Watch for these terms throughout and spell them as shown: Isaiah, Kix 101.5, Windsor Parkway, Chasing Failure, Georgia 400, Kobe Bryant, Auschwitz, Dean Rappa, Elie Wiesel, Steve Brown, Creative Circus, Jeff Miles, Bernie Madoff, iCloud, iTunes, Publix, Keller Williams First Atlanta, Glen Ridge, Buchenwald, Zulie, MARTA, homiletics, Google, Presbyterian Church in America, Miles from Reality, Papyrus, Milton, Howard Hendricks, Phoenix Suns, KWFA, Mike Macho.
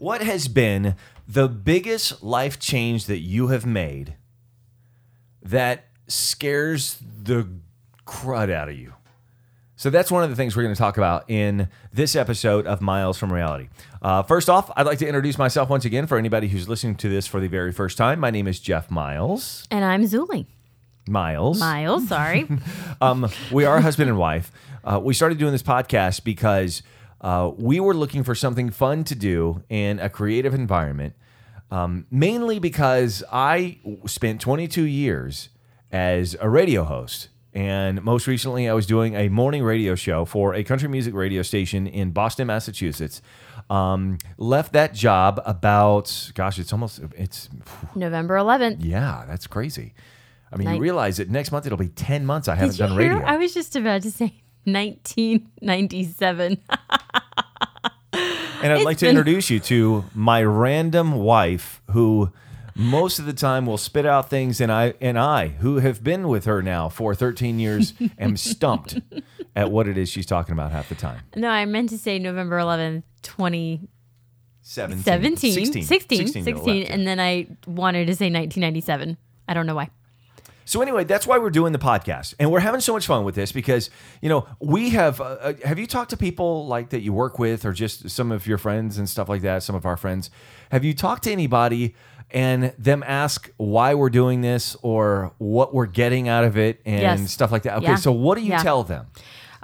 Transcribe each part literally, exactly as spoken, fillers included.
What has been the biggest life change that you have made that scares the crud out of you? So that's one of the things we're going to talk about in this episode of Miles from Reality. Uh, first off, I'd like to introduce myself once again for anybody who's listening to this for the very first time. My name is Jeff Miles. And I'm Zulie. Miles. Miles, sorry. um, we are husband and wife. Uh, we started doing this podcast because uh, we were looking for something fun to do in a creative environment, um, mainly because I spent twenty-two years as a radio host. And most recently, I was doing a morning radio show for a country music radio station in Boston, Massachusetts. Um, left that job about, gosh, it's almost, it's... November eleventh. Yeah, that's crazy. I mean, Nin- you realize that next month, it'll be ten months I haven't done radio. Hear? I was just about to say nineteen ninety-seven. And I'd it's like to been- introduce you to my random wife who... most of the time, we'll spit out things, and I and I, who have been with her now for thirteen years, am stumped at what it is she's talking about half the time. No, I meant to say November eleventh, twenty seventeen. seventeen, sixteen, sixteen, sixteen, sixteen, sixteen, and then I wanted to say nineteen ninety-seven. I don't know why. So anyway, that's why we're doing the podcast, and we're having so much fun with this because, you know, we have. Uh, have you talked to people like that you work with, or just some of your friends and stuff like that? Some of our friends. Have you talked to anybody? And them ask why we're doing this or what we're getting out of it and yes. stuff like that. Okay, yeah. So what do you yeah. tell them?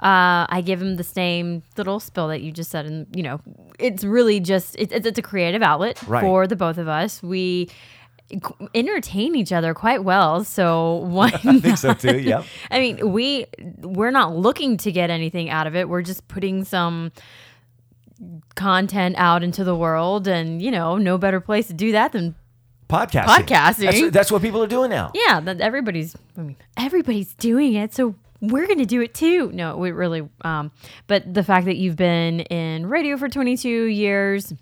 Uh, I give them the same little spill that you just said. And, you know, it's really just, it, it's a creative outlet right. for the both of us. We entertain each other quite well. So why not? I think so too, yeah. I mean, we, we're not looking to get anything out of it. We're just putting some... content out into the world and, you know, no better place to do that than... Podcasting. Podcasting. That's, that's what people are doing now. Yeah, that everybody's I mean, everybody's doing it, so we're going to do it too. No, we really... Um, but the fact that you've been in radio for twenty-two years,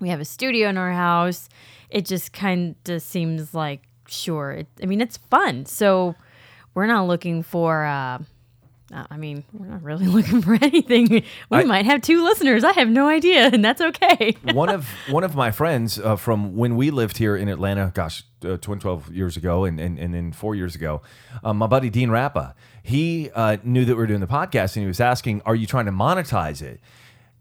we have a studio in our house, it just kind of seems like, sure. It, I mean, it's fun, so we're not looking for... Uh, I mean, we're not really looking for anything. We I, might have two listeners. I have no idea, and that's okay. one of one of my friends uh, from when we lived here in Atlanta, gosh, uh, twelve years ago and, and, and then four years ago, uh, my buddy Dean Rappa, he uh, knew that we were doing the podcast, and he was asking, are you trying to monetize it?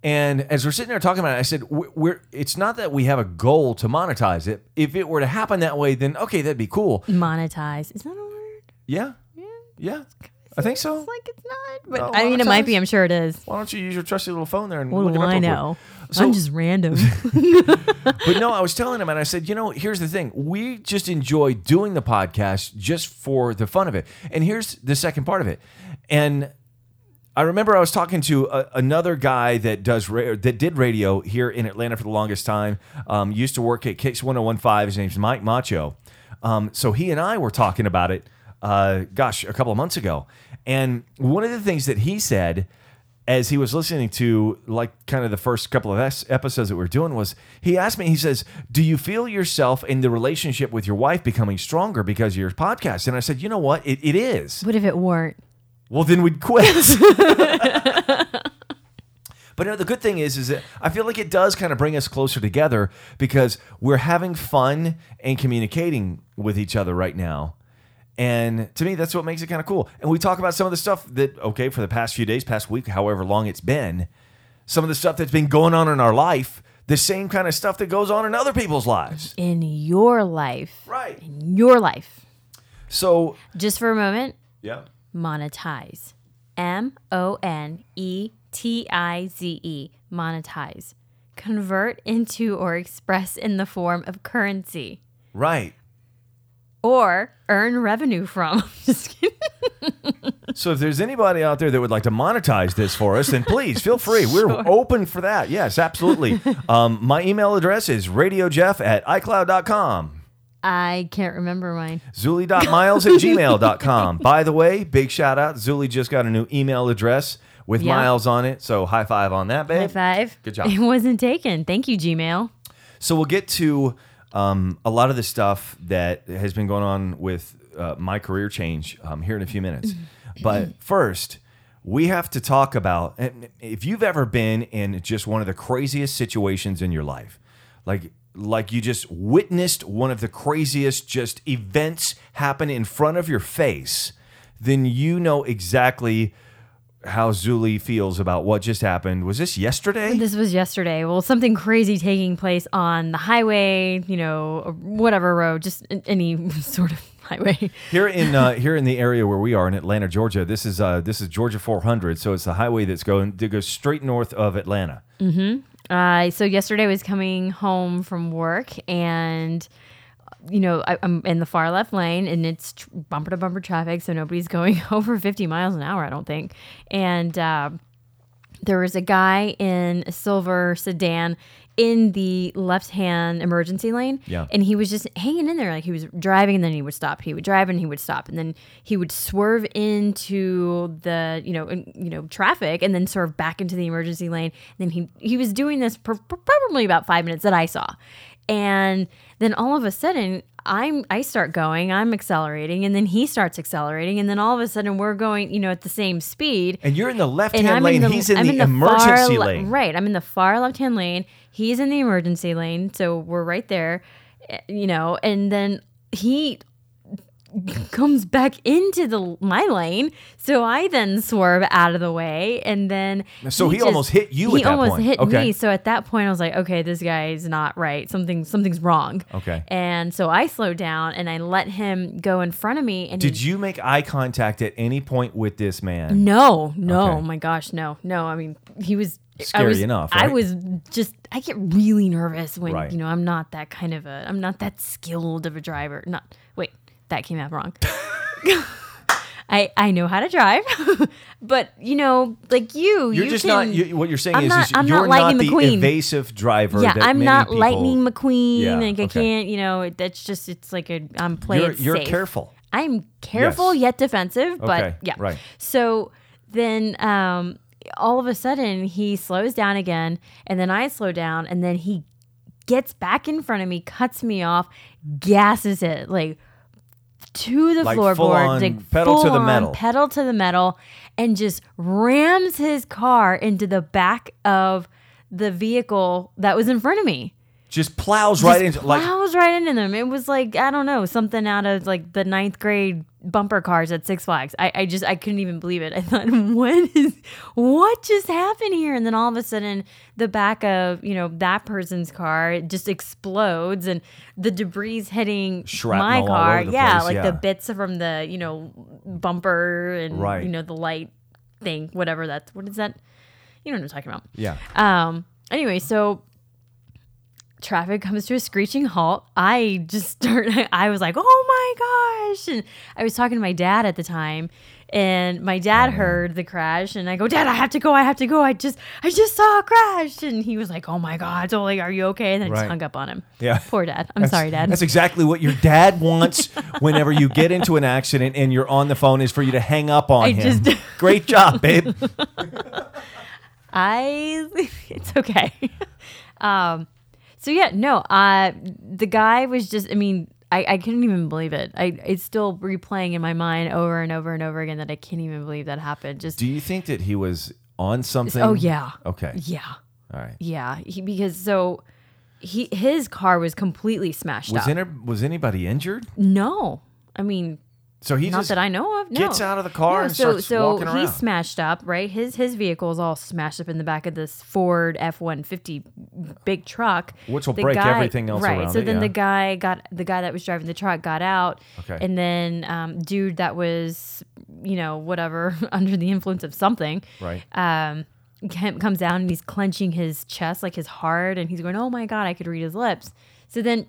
And as we're sitting there talking about it, I said, "We're. It's not that we have a goal to monetize it. If it were to happen that way, then okay, that'd be cool. Monetize. Is that a word? Yeah. Yeah. Yeah. I think so. It's like it's not. But no, I mean, it might be. I'm sure it is. Why don't you use your trusty little phone there and well, look it up? Well, I know. So, I'm just random. But no, I was telling him, and I said, you know, here's the thing. We just enjoy doing the podcast just for the fun of it. And here's the second part of it. And I remember I was talking to a, another guy that does ra- that did radio here in Atlanta for the longest time. Um, used to work at Kix one oh one point five. His name's Mike Macho. Um, so he and I were talking about it. Uh, gosh, a couple of months ago. And one of the things that he said as he was listening to like kind of the first couple of es- episodes that we were doing was he asked me, he says, do you feel yourself in the relationship with your wife becoming stronger because of your podcast? And I said, you know what? It, it is. What if it weren't? Well, then we'd quit. But no, the good thing is, is that I feel like it does kind of bring us closer together because we're having fun and communicating with each other right now. And to me, that's what makes it kind of cool. And we talk about some of the stuff that, okay, for the past few days, past week, however long it's been, some of the stuff that's been going on in our life, the same kind of stuff that goes on in other people's lives. In your life. Right. In your life. So. Just for a moment. Yeah. Monetize. M O N E T I Z E. Monetize. Convert into or express in the form of currency. Right. Or earn revenue from. Just kidding. So if there's anybody out there that would like to monetize this for us, then please feel free. Sure. We're open for that. Yes, absolutely. um, my email address is radiojeff at iCloud dot com. I can't remember mine. Zulie dot miles at gmail dot com. By the way, big shout out. Zulie just got a new email address with yep. Miles on it. So high five on that, babe. High five. Good job. It wasn't taken. Thank you, Gmail. So we'll get to... Um, a lot of the stuff that has been going on with uh, my career change um, here in a few minutes. But first, we have to talk about if you've ever been in just one of the craziest situations in your life. like like you just witnessed one of the craziest just events happen in front of your face, then you know exactly how Zulie feels about what just happened. Was this yesterday? This was yesterday. Well, something crazy taking place on the highway, you know, whatever road, just any sort of highway. Here in uh, here in the area where we are in Atlanta, Georgia, this is uh, this is Georgia four hundred, so it's the highway that's going that goes straight north of Atlanta. Mm-hmm. Uh, so yesterday I was coming home from work, and you know, I, I'm in the far left lane, and it's tr- bumper to bumper traffic, so nobody's going over fifty miles an hour, I don't think. And uh, there was a guy in a silver sedan in the left-hand emergency lane, yeah. and he was just hanging in there. Like, he was driving, and then he would stop. He would drive, and he would stop, and then he would swerve into the, you know, in, you know, traffic, and then swerve back into the emergency lane. And then he he was doing this for, for probably about five minutes that I saw. And then all of a sudden, I'm I start going, I'm accelerating, and then he starts accelerating, and then all of a sudden we're going, you know, at the same speed. And you're in the left-hand lane, the, he's in the, in the emergency far, lane. Right, I'm in the far left-hand lane, he's in the emergency lane, so we're right there, you know, and then he comes back into the my lane, so I then swerve out of the way, and then so he, he just, almost hit you. He at that almost point. hit okay. me. So at that point, I was like, okay, this guy is not right. Something something's wrong. Okay. And so I slowed down and I let him go in front of me. And did he, you make eye contact at any point with this man? No, no. Okay. Oh my gosh, no, no. I mean, he was scary I was, enough. Right? I was just. I get really nervous when right. you know I'm not that kind of a. I'm not that skilled of a driver. Not wait. That came out wrong. I I know how to drive, but you know, like you, you're you just can, not. You, what you're saying I'm is, not, is I'm you're not, not the McQueen. Evasive driver. Yeah, that I'm many not people, Lightning McQueen. Yeah, like okay. I can't. You know, it, that's just it's like a I'm playing. You're, it you're safe. careful. I'm careful yes. yet defensive, but okay, yeah. Right. So then, um, all of a sudden, he slows down again, and then I slow down, and then he gets back in front of me, cuts me off, gasses it like. To the like floorboard, like pedal to the metal, pedal to the metal, and just rams his car into the back of the vehicle that was in front of me. Just plows just right into, plows like plows right into them. It was like I don't know, something out of like the ninth grade bumper cars at Six Flags. I, I just I couldn't even believe it. I thought, what is what just happened here? And then all of a sudden, the back of you know that person's car just explodes, and the debris hitting Shrapnel my car. Yeah, place, like yeah. the bits from the you know bumper and right. you know the light thing, whatever that's what is that? You know what I'm talking about? Yeah. Um. Anyway, so. Traffic comes to a screeching halt. I just start, I was like, oh my gosh. And I was talking to my dad at the time, and my dad oh. heard the crash, and I go, Dad, I have to go. I have to go. I just, I just saw a crash. And he was like, oh my God, Zoe, are you okay? And I right. just hung up on him. Yeah. Poor dad. I'm that's, sorry, Dad. That's exactly what your dad wants whenever you get into an accident and you're on the phone is for you to hang up on I him. Just Great job, babe. I, it's okay. Um, So yeah, no, uh, the guy was just, I mean, I, I couldn't even believe it. I It's still replaying in my mind over and over and over again that I can't even believe that happened. Just. Do you think that he was on something? Oh, yeah. Okay. Yeah. All right. Yeah, he, because so he his car was completely smashed was up. Inter, was anybody injured? No. I mean, so he not just that I know of, no. gets out of the car no, and so, starts so walking around. So he's smashed up, right? His his vehicle is all smashed up in the back of this Ford F one fifty big truck. Which will the break guy, everything else right, around Right, so it, then yeah. the guy got the guy that was driving the truck got out. Okay. And then um, dude that was, you know, whatever, under the influence of something. Right. Um, comes down and he's clenching his chest, like his heart, and he's going, oh my God, I could read his lips. So then...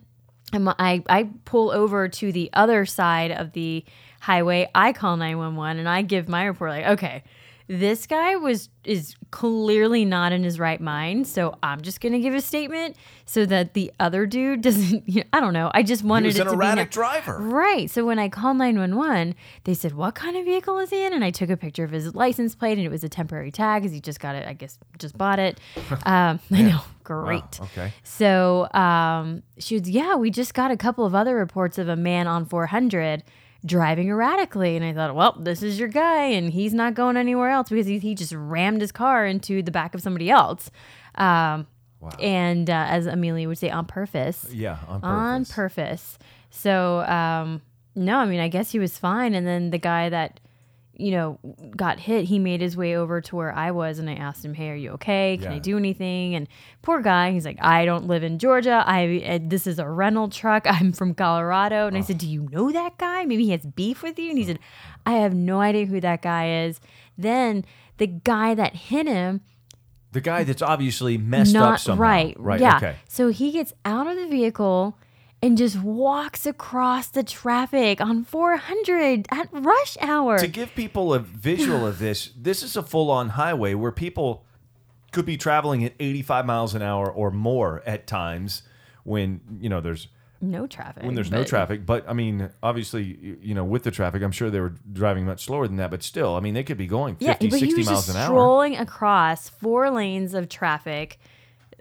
I, I pull over to the other side of the highway. I call nine one one and I give my report like, okay, this guy was is clearly not in his right mind. So I'm just going to give a statement so that the other dude doesn't, you know, I don't know. I just wanted it to be. He was an erratic driver. Right. So when I called nine one one, they said, what kind of vehicle is he in? And I took a picture of his license plate and it was a temporary tag because he just got it. I guess just bought it. Um, yeah. I know. Great. Wow, okay. So um, she was, yeah, we just got a couple of other reports of a man on four hundred driving erratically. And I thought, well, this is your guy and he's not going anywhere else because he, he just rammed his car into the back of somebody else. Um, Wow. And uh, as Amelia would say, on purpose. Yeah, on purpose. On purpose. So, um, no, I mean, I guess he was fine. And then the guy that, you know, got hit, he made his way over to where I was. And I asked him, hey, are you okay? Can yeah. I do anything? And poor guy, he's like, I don't live in Georgia. I uh, This is a rental truck. I'm from Colorado. And oh. I said, do you know that guy? Maybe he has beef with you? And he said, I have no idea who that guy is. Then the guy that hit him, the guy that's obviously messed Not up somehow. Right. Right. Yeah. Okay. So he gets out of the vehicle and just walks across the traffic on four hundred at rush hour. To give people a visual of this, this is a full-on highway where people could be traveling at eighty-five miles an hour or more at times when, you know, there's no traffic. When there's but... no traffic. But, I mean, obviously, you know, with the traffic, I'm sure they were driving much slower than that. But still, I mean, they could be going fifty, yeah, sixty miles an hour. Yeah, but he was just strolling across four lanes of traffic,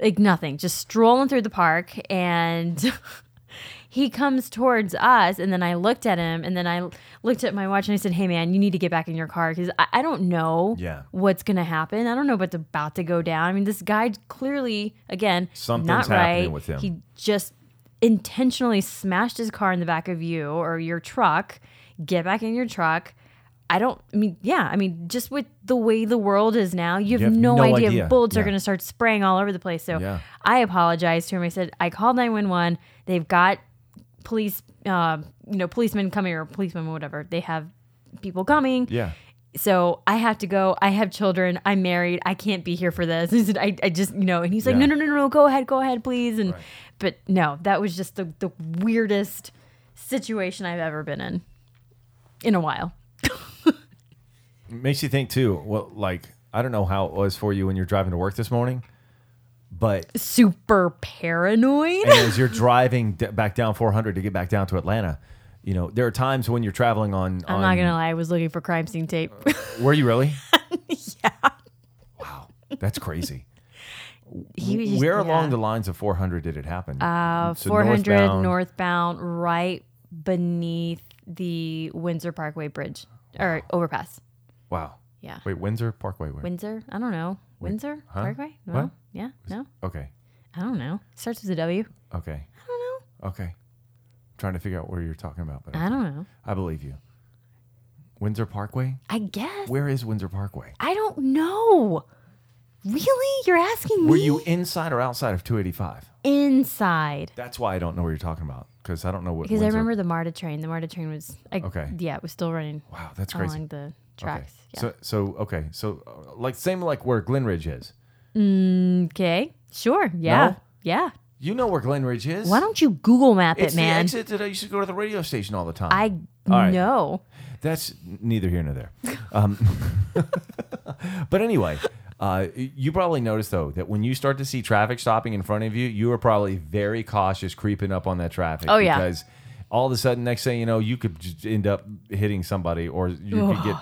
like nothing. Just strolling through the park. And he comes towards us. And then I looked at him. And then I looked at my watch. And I said, hey, man, you need to get back in your car. Because I, I don't know yeah. what's going to happen. I don't know what's about to go down. I mean, this guy clearly, again, something's not right. happening with him. He just intentionally smashed his car in the back of you or your truck. Get back in your truck. I don't, I mean, yeah, I mean, just with the way the world is now, you have, you have no, no idea. idea. Bullets yeah. are going to start spraying all over the place. So yeah. I apologized to him. I said, I called nine one one. They've got police, uh, you know, policemen coming or policemen, whatever. They have people coming. Yeah. So I have to go. I have children. I'm married. I can't be here for this. I said, I, I just, you know, and he's like, yeah. no, no, no, no, no, go ahead, go ahead, please. And, right. But no, that was just the, the weirdest situation I've ever been in, in a while. Makes you think too, well, like, I don't know how it was for you when you're driving to work this morning, but super paranoid. And as you're driving back down four hundred to get back down to Atlanta, you know, there are times when you're traveling on... I'm on, not going to lie, I was looking for crime scene tape. Were you really? Yeah. Wow, that's crazy. He just, Where yeah. along the lines of four hundred did it happen? Uh, so four hundred northbound. northbound, right beneath the Windsor Parkway Bridge, wow. or overpass. Wow. Yeah. Wait, Windsor Parkway? Where? Windsor? I don't know. Wait, Windsor huh? Parkway? No. What? Yeah, no. Okay. I don't know. Starts with a W. Okay. I don't know. Okay. I'm trying to figure out where you're talking about. But okay. I don't know. I believe you. Windsor Parkway? I guess. Where is Windsor Parkway? I don't know. Really? You're asking me? Were you inside or outside of two eighty-five? Inside. That's why I don't know what you're talking about, because I don't know what. Because I remember are... the MARTA train. The MARTA train was like, okay. Yeah, it was still running. Wow, that's crazy. Along the tracks. Okay. Yeah. So, so okay, so uh, like same like where Glen Ridge is. Okay, mm sure. Yeah, no? yeah. You know where Glen Ridge is? Why don't you Google map it's it, man? It's the exit that I used to go to the radio station all the time. I right. know. That's neither here nor there. Um, but anyway. Uh, you probably noticed, though, that when you start to see traffic stopping in front of you, you are probably very cautious creeping up on that traffic. Oh, yeah. Because all of a sudden, next thing you know, you could just end up hitting somebody or you Ugh. could get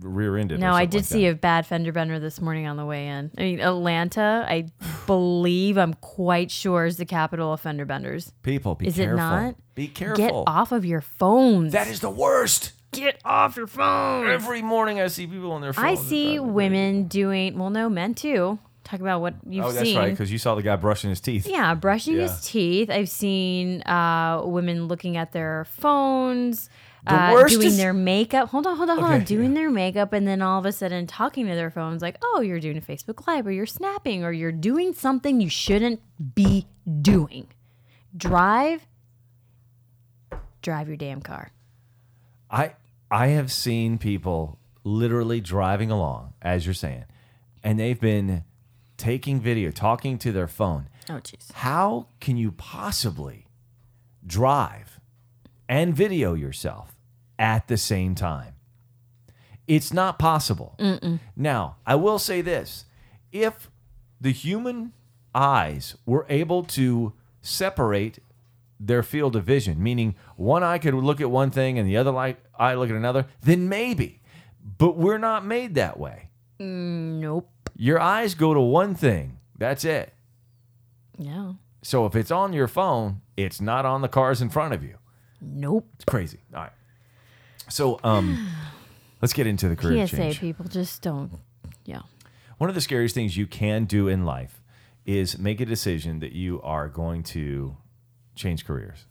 rear-ended. No, I did like see that. a bad fender bender this morning on the way in. I mean, Atlanta, I believe, I'm quite sure, is the capital of fender benders. People, be is careful. Is it not? Be careful. Get off of your phones. That is the worst. Get off your phone. Every morning I see people on their phones. I see women doing, well, no, men too. Talk about what you've seen. Oh, that's seen. Right, because you saw the guy brushing his teeth. Yeah, brushing yeah. his teeth. I've seen uh, women looking at their phones, the uh, worst doing is... their makeup. Hold on, hold on, hold okay, on. Doing yeah. their makeup, and then all of a sudden talking to their phones like, oh, you're doing a Facebook Live, or you're snapping, or you're doing something you shouldn't be doing. Drive. Drive your damn car. I... I have seen people literally driving along, as you're saying, and they've been taking video, talking to their phone. Oh, jeez. How can you possibly drive and video yourself at the same time? It's not possible. Mm-mm. Now, I will say this. If the human eyes were able to separate their field of vision, meaning one eye could look at one thing and the other eye look at another, then maybe. But we're not made that way. Nope. Your eyes go to one thing. That's it. Yeah. So if it's on your phone, it's not on the cars in front of you. Nope. It's crazy. All right. So um, let's get into the career P S A change. P S A people just don't, yeah. One of the scariest things you can do in life is make a decision that you are going to change careers.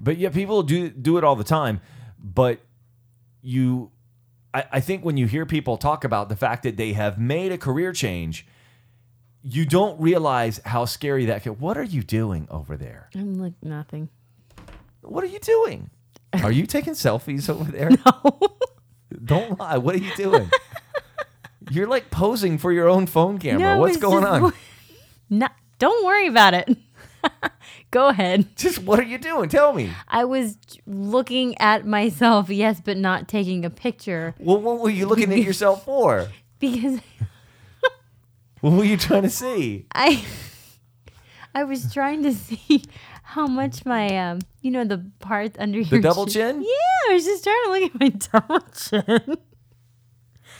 But yeah, people do do it all the time. But you, I, I think when you hear people talk about the fact that they have made a career change, you don't realize how scary that could. What are you doing over there? I'm like, nothing. What are you doing? Are you taking selfies over there? No. Don't lie. What are you doing? You're like posing for your own phone camera. No, What's going on? What? No, don't worry about it. Go ahead. Just what are you doing? Tell me. I was looking at myself, yes, but not taking a picture. Well, what were you looking at yourself for? Because... What were you trying to see? I I was trying to see how much my, um, you know, the part under your... The double chin? chin? Yeah, I was just trying to look at my double chin.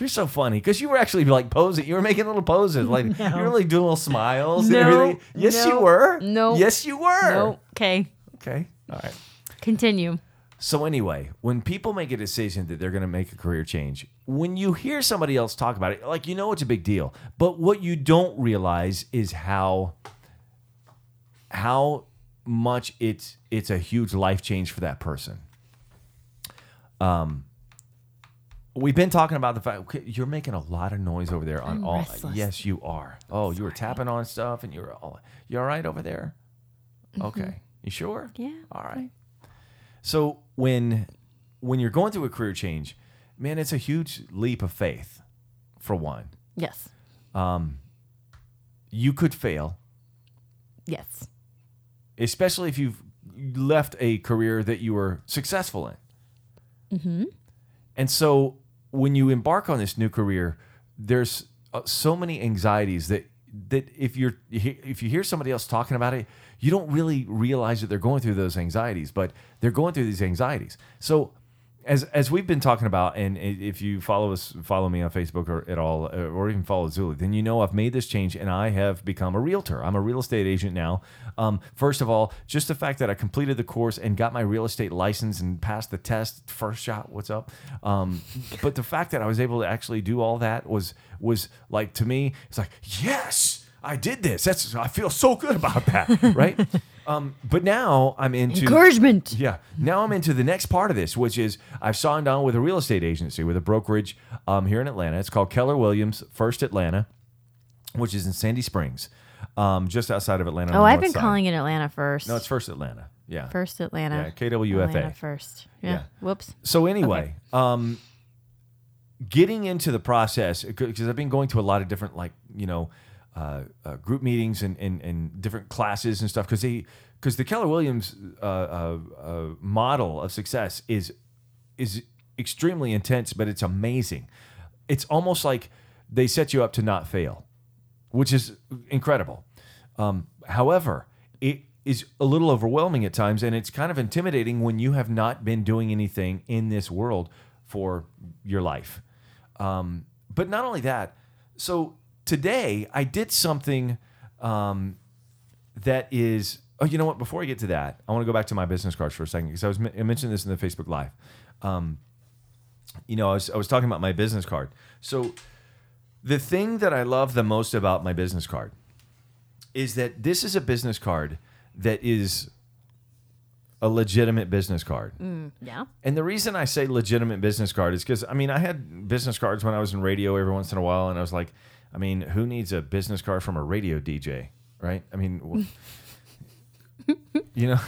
You're so funny because you were actually like posing. You were making little poses. Like no. You were like doing little smiles. No, and everything. Yes, no, you were. No. Yes, you were. No. Okay. Okay. All right. Continue. So anyway, when people make a decision that they're going to make a career change, when you hear somebody else talk about it, like, you know, it's a big deal. But what you don't realize is how how much it's it's a huge life change for that person. Um. We've been talking about the fact you're making a lot of noise over there on I'm all. Restless. Yes, you are. Oh, Sorry. You were tapping on stuff, and you were all. You all right over there? Mm-hmm. Okay, you sure? Yeah. All right. Okay. So when when you're going through a career change, man, it's a huge leap of faith, for one. Yes. Um, you could fail. Yes. Especially if you've left a career that you were successful in. Mm-hmm. And so, when you embark on this new career, there's so many anxieties that that if you're if you hear somebody else talking about it, you don't really realize that they're going through those anxieties, but they're going through these anxieties. So, as as we've been talking about, and if you follow us, follow me on Facebook or at all, or even follow Zulie, then you know I've made this change and I have become a realtor. I'm a real estate agent now. Um, first of all, just the fact that I completed the course and got my real estate license and passed the test, first shot, what's up? Um, but the fact that I was able to actually do all that was was like, to me, it's like, yes, I did this. That's I feel so good about that, right? Um, but now I'm into encouragement. Yeah. Now I'm into the next part of this, which is I've signed on with a real estate agency, with a brokerage um, here in Atlanta. It's called Keller Williams First Atlanta, which is in Sandy Springs, um, just outside of Atlanta. Oh, I've been side. calling it Atlanta First. No, it's First Atlanta. Yeah. First Atlanta. Yeah. K W F A. Atlanta First. Yeah. yeah. Whoops. So anyway, okay. um, getting into the process, because I've been going to a lot of different, like, you know, Uh, uh, group meetings and, and, and different classes and stuff, because they because the Keller Williams uh, uh, uh, model of success is is extremely intense, but it's amazing. It's almost like they set you up to not fail, which is incredible. Um, however, it is a little overwhelming at times, and it's kind of intimidating when you have not been doing anything in this world for your life. Um, but not only that, so. Today, I did something um, that is... Oh, you know what? Before I get to that, I want to go back to my business cards for a second, because I was I mentioned this in the Facebook Live. Um, you know, I was, I was talking about my business card. So the thing that I love the most about my business card is that this is a business card that is a legitimate business card. Mm, yeah. And the reason I say legitimate business card is because, I mean, I had business cards when I was in radio every once in a while, and I was like... I mean, who needs a business card from a radio D J, right? I mean, you know,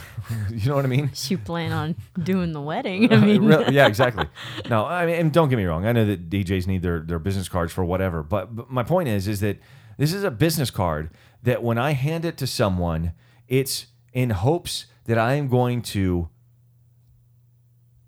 you know what I mean? You plan on doing the wedding. I mean, yeah, exactly. No, I mean, and don't get me wrong. I know that D Js need their, their business cards for whatever, but, but my point is, is that this is a business card that when I hand it to someone, it's in hopes that I am going to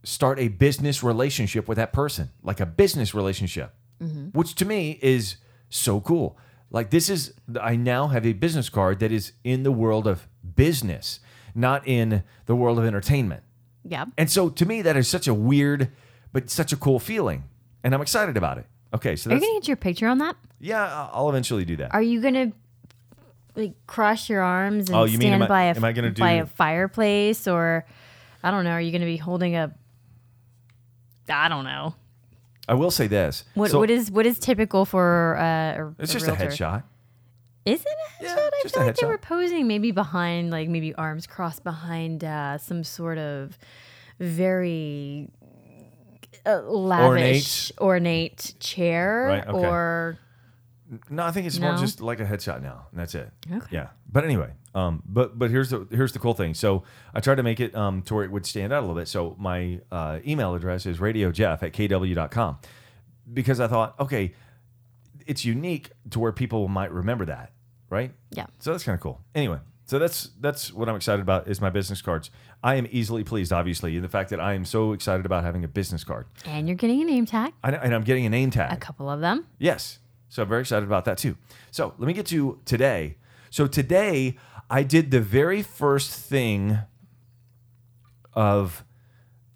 start a business relationship with that person, like a business relationship, mm-hmm. which to me is... So cool. Like this is, I now have a business card that is in the world of business, not in the world of entertainment. Yeah. And so to me, that is such a weird, but such a cool feeling. And I'm excited about it. Okay. So that's, are you going to get your picture on that? Yeah, I'll eventually do that. Are you going to like cross your arms and oh, you stand mean, I, by, a, am I gonna do... by a fireplace or I don't know. Are you going to be holding a, I don't know. I will say this. What, so, what is what is typical for uh, a, it's a realtor? It's just a headshot. Is it a headshot? Yeah, I feel like headshot. They were posing maybe behind, like maybe arms crossed behind uh, some sort of very uh, lavish, ornate, ornate chair, right, okay. or... No, I think it's no. more just like a headshot now, and that's it. Okay. Yeah, but anyway, um, but but here's the here's the cool thing. So I tried to make it um to where it would stand out a little bit. So my uh, email address is radio jeff at k w dot com because I thought, okay, it's unique to where people might remember that, right? Yeah. So that's kind of cool. Anyway, so that's that's what I'm excited about is my business cards. I am easily pleased, obviously, in the fact that I am so excited about having a business card. And you're getting a name tag. I know, and I'm getting a name tag. A couple of them. Yes. So I'm very excited about that too. So let me get to today. So today I did the very first thing of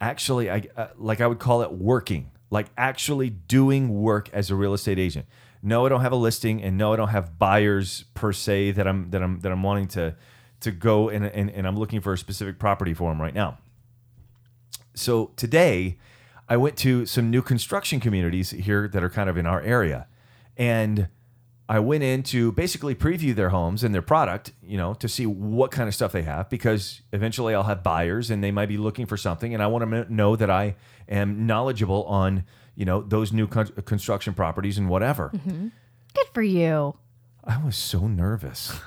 actually, I uh, like I would call it working, like actually doing work as a real estate agent. No, I don't have a listing, and no, I don't have buyers per se that I'm that I'm that I'm wanting to to go and and, and I'm looking for a specific property for them right now. So today I went to some new construction communities here that are kind of in our area. And I went in to basically preview their homes and their product, you know, to see what kind of stuff they have, because eventually I'll have buyers and they might be looking for something. And I want to know that I am knowledgeable on, you know, those new con- construction properties and whatever. Mm-hmm. Good for you. I was so nervous.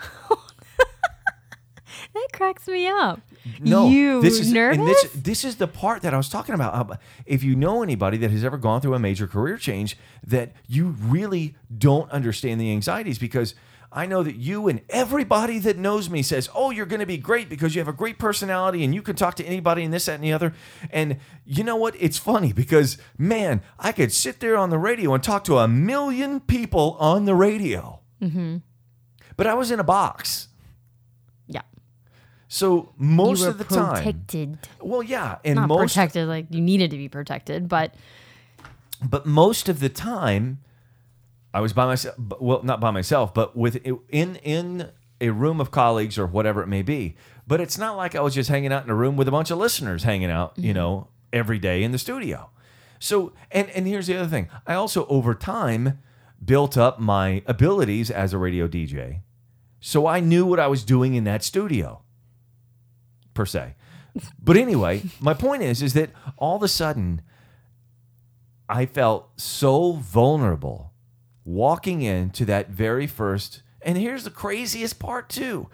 That cracks me up. No, you this is, nervous? And this, this is the part that I was talking about. If you know anybody that has ever gone through a major career change, that you really don't understand the anxieties, because I know that you and everybody that knows me says, oh, you're going to be great because you have a great personality and you can talk to anybody and this, that, and the other. And you know what? It's funny because, man, I could sit there on the radio and talk to a million people on the radio. Mm-hmm. But I was in a box. So most you were of the protected. time, well, yeah, and not most protected like you needed to be protected, but but most of the time, I was by myself. Well, not by myself, but with in in a room of colleagues or whatever it may be. But it's not like I was just hanging out in a room with a bunch of listeners hanging out, mm-hmm. you know, every day in the studio. So and and here's the other thing: I also over time built up my abilities as a radio D J, so I knew what I was doing in that studio. Per se. But anyway, my point is, is that all of a sudden I felt so vulnerable walking into that very first, and here's the craziest part too.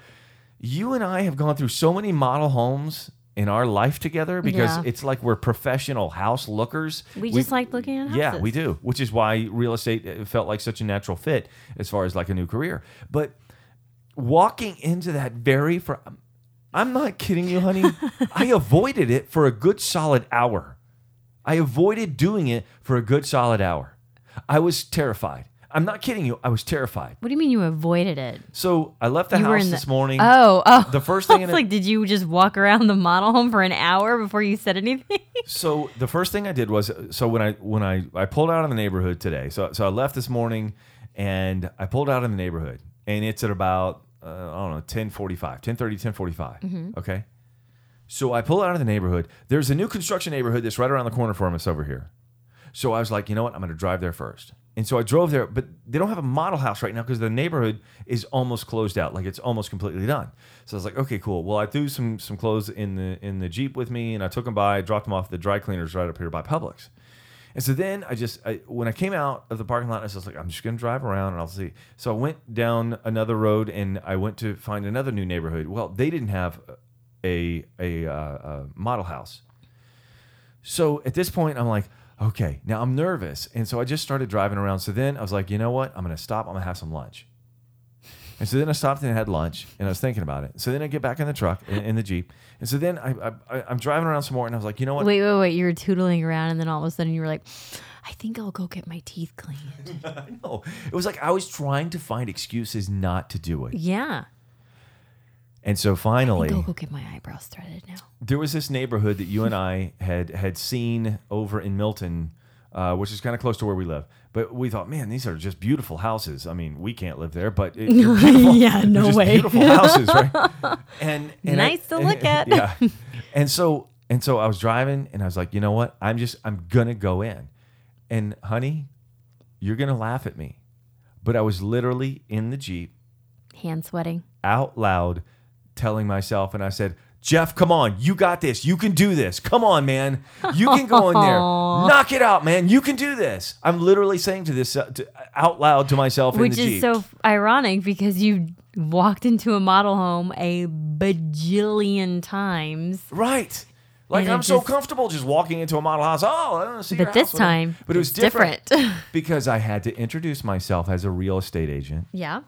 You and I have gone through so many model homes in our life together because yeah. it's like we're professional house lookers. We, we just like looking at houses. Yeah, we do, which is why real estate felt like such a natural fit as far as like a new career. But walking into that very first... I'm not kidding you, honey. I avoided it for a good solid hour. I avoided doing it for a good solid hour. I was terrified. I'm not kidding you. I was terrified. What do you mean you avoided it? So I left the you house the, this morning. Oh, oh. The first thing I was in like, it, did you just walk around the model home for an hour before you said anything? So the first thing I did was, so when I when I, I pulled out of the neighborhood today, so so I left this morning and I pulled out of the neighborhood, and it's at about... Uh, I don't know, ten forty-five, ten thirty, ten forty-five Mm-hmm. Okay. So I pull out of the neighborhood. There's a new construction neighborhood that's right around the corner from us over here. So I was like, you know what? I'm going to drive there first. And so I drove there, but they don't have a model house right now because the neighborhood is almost closed out. Like it's almost completely done. So I was like, okay, cool. Well, I threw some some clothes in the in the Jeep with me and I took them by, dropped them off at the dry cleaners right up here by Publix. And so then I just, I, when I came out of the parking lot, I was just like, I'm just going to drive around and I'll see. So I went down another road and I went to find another new neighborhood. Well, they didn't have a, a, uh, a model house. So at this point, I'm like, okay, now I'm nervous. And so I just started driving around. So then I was like, you know what? I'm going to stop. I'm going to have some lunch. And so then I stopped and had lunch and I was thinking about it. So then I get back in the truck, in, in the Jeep. And so then I, I, I'm driving around some more and I was like, you know what? Wait, wait, wait. You were tootling around and then all of a sudden you were like, I think I'll go get my teeth cleaned. I know. It was like I was trying to find excuses not to do it. Yeah. And so finally. I think I'll go get my eyebrows threaded now. There was this neighborhood that you and I had, had seen over in Milton, uh, which is kind of close to where we live. But we thought, man, these are just beautiful houses. I mean, we can't live there, but it, they're beautiful. yeah, no they're just way. Beautiful houses, right? And, and nice I, to look at. Yeah. And so and so I was driving and I was like, you know what? I'm just I'm gonna go in. And honey, you're gonna laugh at me. But I was literally in the Jeep Hand sweating. Out loud, telling myself, and I said, Jeff, come on. You got this. You can do this. Come on, man. You can go in there. Knock it out, man. You can do this. I'm literally saying to this uh, to, out loud to myself in the Jeep. Which is so ironic because you walked into a model home a bajillion times. Right. Like, I'm just so comfortable just walking into a model house. Oh, I don't see your house. But this time, but it was different. different. Because I had to introduce myself as a real estate agent. Yeah.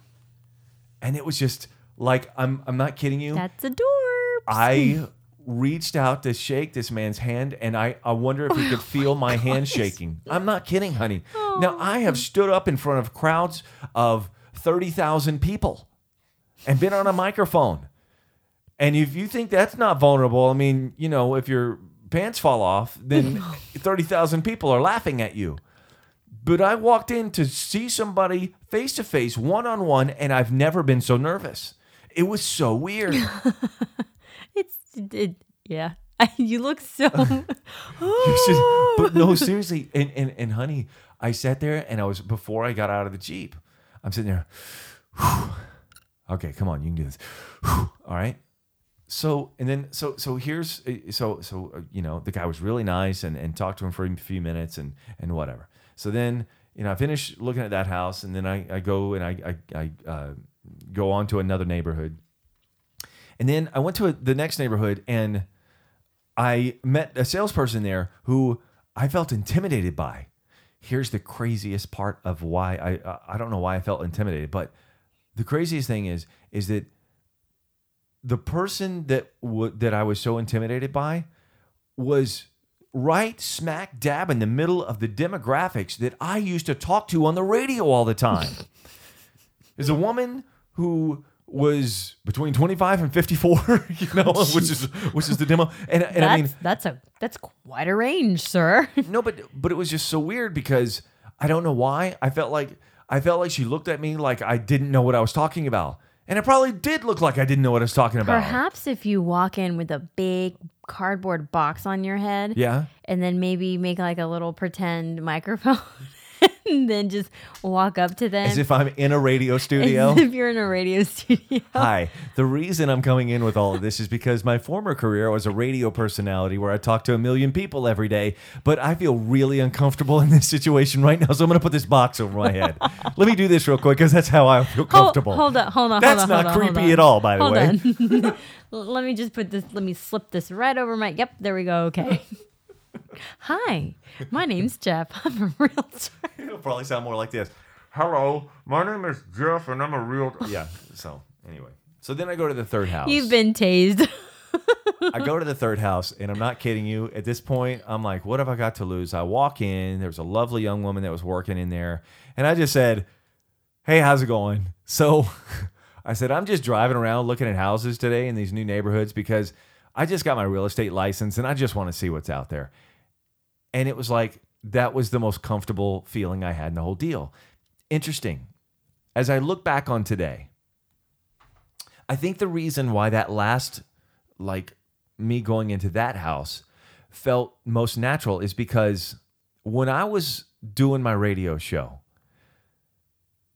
And it was just like, I'm I'm not kidding you. That's adorbs. I reached out to shake this man's hand, and I, I wonder if he could feel oh my, my hand shaking. I'm not kidding, honey. Oh. Now, I have stood up in front of crowds of thirty thousand people and been on a microphone. And if you think that's not vulnerable, I mean, you know, if your pants fall off, then thirty thousand people are laughing at you. But I walked in to see somebody face-to-face, one-on-one, and I've never been so nervous. It was so weird. it's, it, yeah. You look so... oh. Just, but no, seriously. And, and, and, honey, I sat there, and I was, before I got out of the Jeep, I'm sitting there, whew, okay, come on, you can do this. Whew, all right. So, and then, so, so here's, so, so, uh, you know, the guy was really nice and, and talked to him for a few minutes and, and whatever. So then, you know, I finish looking at that house and then I, I go and I, I, I, uh, go on to another neighborhood. And then I went to a, the next neighborhood and I met a salesperson there who I felt intimidated by. Here's the craziest part of why I, I don't know why I felt intimidated, but the craziest thing is, is that the person that w- that I was so intimidated by was right smack dab in the middle of the demographics that I used to talk to on the radio all the time. Is a woman who was between twenty-five and fifty-four, you know, which is which is the demo. And, and that's, I mean, that's a that's quite a range, sir. No, but but it was just so weird because I don't know why I felt like I felt like she looked at me like I didn't know what I was talking about. And it probably did look like I didn't know what I was talking about. Perhaps if you walk in with a big cardboard box on your head. Yeah. And then maybe make like a little pretend microphone and then just walk up to them. As if I'm in a radio studio. As if you're in a radio studio. Hi. The reason I'm coming in with all of this is because my former career was a radio personality where I talked to a million people every day. But I feel really uncomfortable in this situation right now, so I'm going to put this box over my head. Let me do this real quick because that's how I feel comfortable. Hold, hold on, hold on. That's hold on, not hold on, creepy at all, by the way. Hold on. Let me just put this, let me slip this right over my, yep, there we go, okay. Hi, my name's Jeff. I'm a realtor. It'll probably sound more like this. Hello, my name is Jeff, and I'm a realtor. Yeah, so anyway. So then I go to the third house. You've been tased. I go to the third house, and I'm not kidding you. At this point, I'm like, what have I got to lose? I walk in. There was a lovely young woman that was working in there, and I just said, hey, how's it going? So I said, I'm just driving around looking at houses today in these new neighborhoods because I just got my real estate license, and I just want to see what's out there. And it was like, that was the most comfortable feeling I had in the whole deal. Interesting. As I look back on today, I think the reason why that last, like me going into that house felt most natural is because when I was doing my radio show,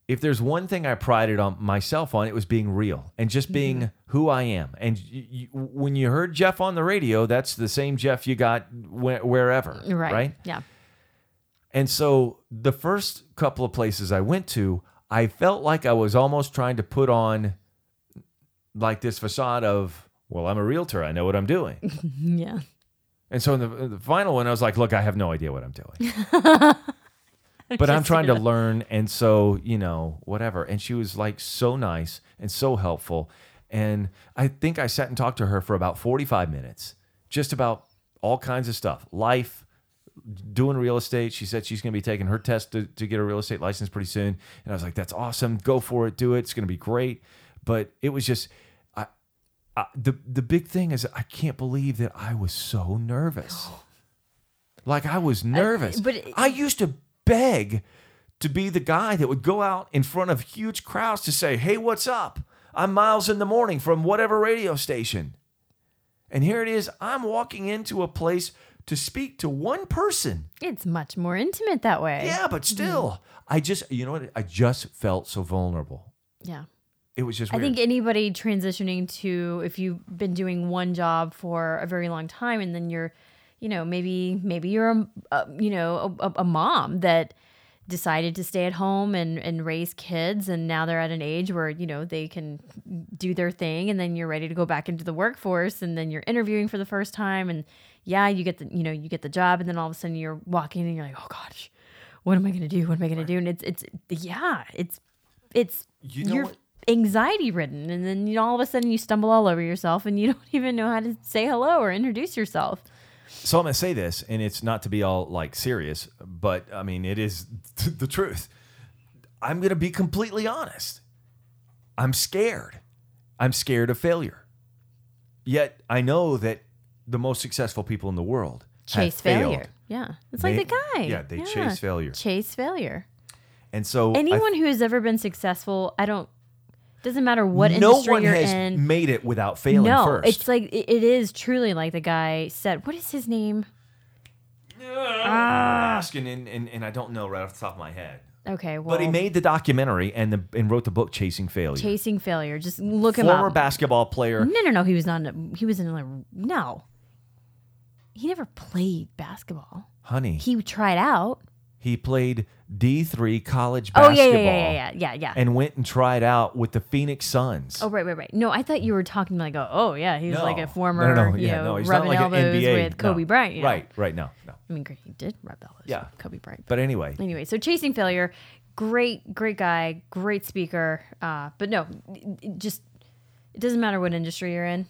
if there's one thing I prided on myself on, it was being real and just being mm. who I am. And you, you, when you heard Jeff on the radio, that's the same Jeff you got wh- wherever, right. right? Yeah. And so the first couple of places I went to, I felt like I was almost trying to put on like this facade of, well, I'm a realtor. I know what I'm doing. Yeah. And so in the, in the final one, I was like, look, I have no idea what I'm doing. But I'm trying to learn, and so, you know, whatever. And she was, like, so nice and so helpful. And I think I sat and talked to her for about forty-five minutes, just about all kinds of stuff. Life, doing real estate. She said she's going to be taking her test to, to get a real estate license pretty soon. And I was like, that's awesome. Go for it. Do it. It's going to be great. But it was just... I, I the, the big thing is I can't believe that I was so nervous. Like, I was nervous. I, but it, I used to... beg to be the guy that would go out in front of huge crowds to say, hey, what's up? I'm Miles in the morning from whatever radio station. And here it is. I'm walking into a place to speak to one person. It's much more intimate that way. Yeah, but still, mm. I just, you know what? I just felt so vulnerable. Yeah. It was just weird. I think anybody transitioning to, if you've been doing one job for a very long time and then you're, you know, maybe maybe you're a, a you know, a, a mom that decided to stay at home and, and raise kids, and now they're at an age where, you know, they can do their thing, and then you're ready to go back into the workforce, and then you're interviewing for the first time, and yeah, you get the, you know, you get the job, and then all of a sudden you're walking and you're like, oh gosh, what am I going to do? What am I going to do? And it's, it's, yeah, it's, it's, you know, you're what? Anxiety ridden. And then, you know, all of a sudden you stumble all over yourself and you don't even know how to say hello or introduce yourself. So I'm going to say this, and it's not to be all like serious, but I mean, it is t- the truth. I'm going to be completely honest. I'm scared. I'm scared of failure. Yet I know that the most successful people in the world chase failure. Yeah. It's they, like the guy. Yeah. They yeah. chase failure. Chase failure. And so anyone th- who has ever been successful, I don't, doesn't matter what no industry you're in. No one has made it without failing no, first. No, it's like, it, it is truly like the guy said, what is his name? Uh, ah. I'm asking, and, and, and I don't know right off the top of my head. Okay, well. But he made the documentary and the, and wrote the book Chasing Failure. Chasing Failure. Just look Former him up. Former basketball player. No, no, no. He was on, he was in like, no. He never played basketball. Honey. He tried out. He played D three college basketball. Oh, yeah, yeah, yeah, yeah, yeah. And went and tried out with the Phoenix Suns. Oh, right, right, right. No, I thought you were talking like, oh, yeah, he's like a former, you know, rubbing elbows with Kobe Bryant. Right, right, no, no. I mean, he did rub elbows with Kobe Bryant. But anyway. Anyway, so Chasing Failure, great, great guy, great speaker. Uh, but no, it just, it doesn't matter what industry you're in.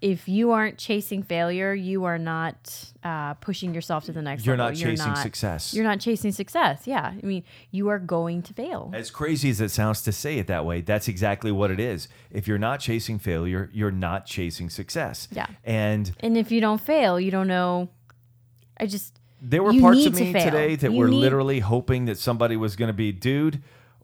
If you aren't chasing failure, you are not uh, pushing yourself to the next you're level. Not you're not chasing success. You're not chasing success. Yeah. I mean, you are going to fail. As crazy as it sounds to say it that way, that's exactly what it is. If you're not chasing failure, you're not chasing success. Yeah. And and if you don't fail, you don't know. I just. There were parts of me today that were literally hoping that somebody was going to be, dude,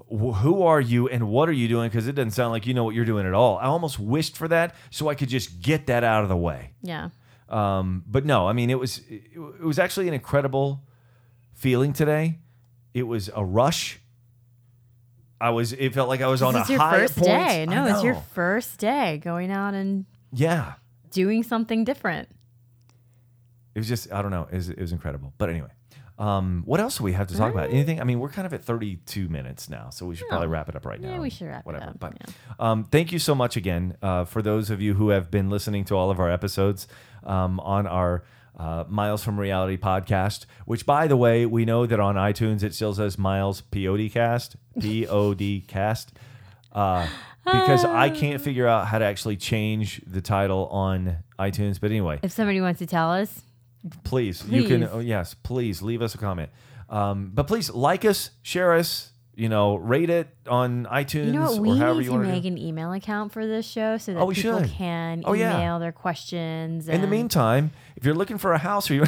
who are you and what are you doing? Because it doesn't sound like you know what you're doing at all. I almost wished for that so I could just get that out of the way. Yeah. Um, but no, I mean, it was it was actually an incredible feeling today. It was a rush. I was. It felt like I was on a high point. Day. No, it's your first day going out and yeah, doing something different. It was just, I don't know. It was, it was incredible. But anyway. Um, what else do we have to talk about? Anything? I mean, we're kind of at thirty-two minutes now, so we should yeah. probably wrap it up right now. Yeah, we should wrap whatever. it up. But yeah. um, thank you so much again uh, for those of you who have been listening to all of our episodes um, on our uh, Miles from Reality podcast, which, by the way, we know that on iTunes it still says Miles P O D Cast, P O D Cast, uh, because uh, I can't figure out how to actually change the title on iTunes. But anyway. If somebody wants to tell us. Please, please, you can, oh, yes, please leave us a comment. Um, but please like us, share us, you know, rate it on iTunes you know what, or however you want to. We need to make an email account for this show so that oh, people should. can oh, email yeah. their questions. And in the meantime, if you're looking for a house or you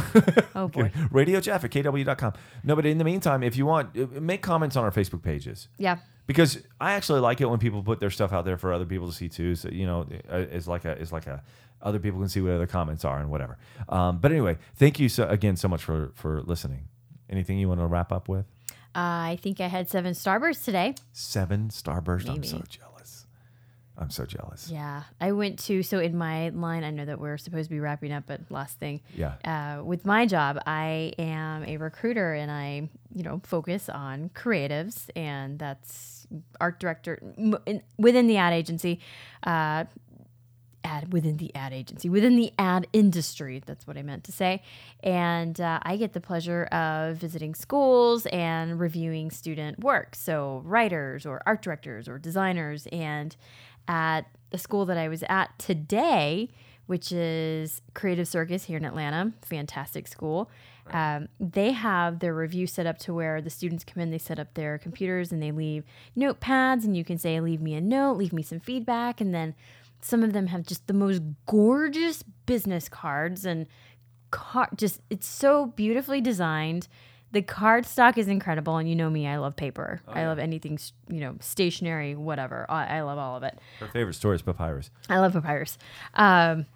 oh, boy. Radio Jeff at K W dot com. No, but in the meantime, if you want, make comments on our Facebook pages. Yeah. Because I actually like it when people put their stuff out there for other people to see too. So, you know, it's like a, it's like a, other people can see what other comments are and whatever. Um, but anyway, thank you so, again so much for, for listening. Anything you want to wrap up with? Uh, I think I had seven Starbursts today. Seven Starbursts? Maybe. I'm so jealous. I'm so jealous. Yeah. I went to, so in my line, I know that we're supposed to be wrapping up, but last thing. Yeah. Uh, with my job, I am a recruiter and I, you know, focus on creatives, and that's art director in, within the ad agency, uh, Ad within the ad agency, within the ad industry. That's what I meant to say. And uh, I get the pleasure of visiting schools and reviewing student work. So writers or art directors or designers. And at the school that I was at today, which is Creative Circus here in Atlanta, fantastic school. Um, they have their review set up to where the students come in, they set up their computers and they leave notepads, and you can say, leave me a note, leave me some feedback. And then some of them have just the most gorgeous business cards and car- just it's so beautifully designed. The card stock is incredible. And you know me, I love paper. Oh, I yeah. love anything, you know, stationery, whatever. I, I love all of it. Her favorite story is Papyrus. I love Papyrus. Um,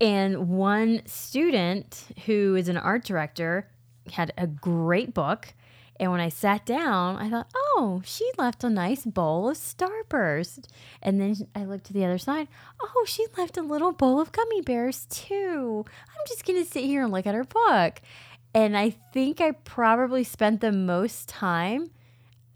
and one student who is an art director had a great book. And when I sat down, I thought, oh, she left a nice bowl of Starburst. And then I looked to the other side. Oh, she left a little bowl of gummy bears too. I'm just going to sit here and look at her book. And I think I probably spent the most time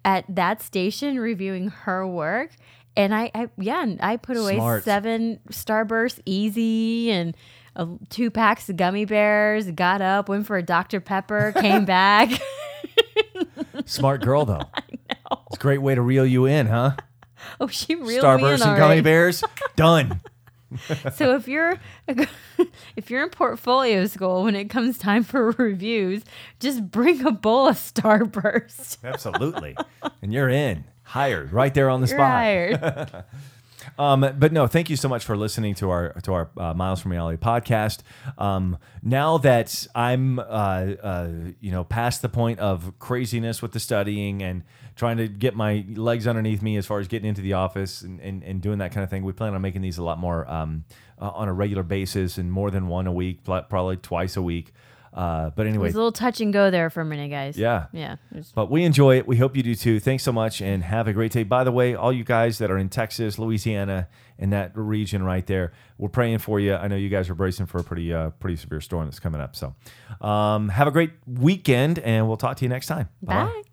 at that station reviewing her work. And I, I yeah, I put away Smart. seven Starburst easy and uh, two packs of gummy bears, got up, went for a Doctor Pepper, came back. Smart girl, though. I know. It's a great way to reel you in, huh? Oh, she reeled me in already. Starburst and gummy bears, done. So if you're if you're in portfolio school when it comes time for reviews, just bring a bowl of Starburst. Absolutely, and you're in. Hired right there on the you're spot. Hired. um, but no, thank you so much for listening to our to our uh, Miles from Reality podcast. Um, now that I'm uh, uh, you know past the point of craziness with the studying and trying to get my legs underneath me as far as getting into the office and, and, and doing that kind of thing. We plan on making these a lot more um, uh, on a regular basis and more than one a week, probably twice a week. Uh, but anyway. It was a little touch and go there for a minute, guys. Yeah. Yeah. But we enjoy it. We hope you do too. Thanks so much and have a great day. By the way, all you guys that are in Texas, Louisiana, in that region right there, we're praying for you. I know you guys are bracing for a pretty uh, pretty severe storm that's coming up. So um, have a great weekend and we'll talk to you next time. Bye. Bye.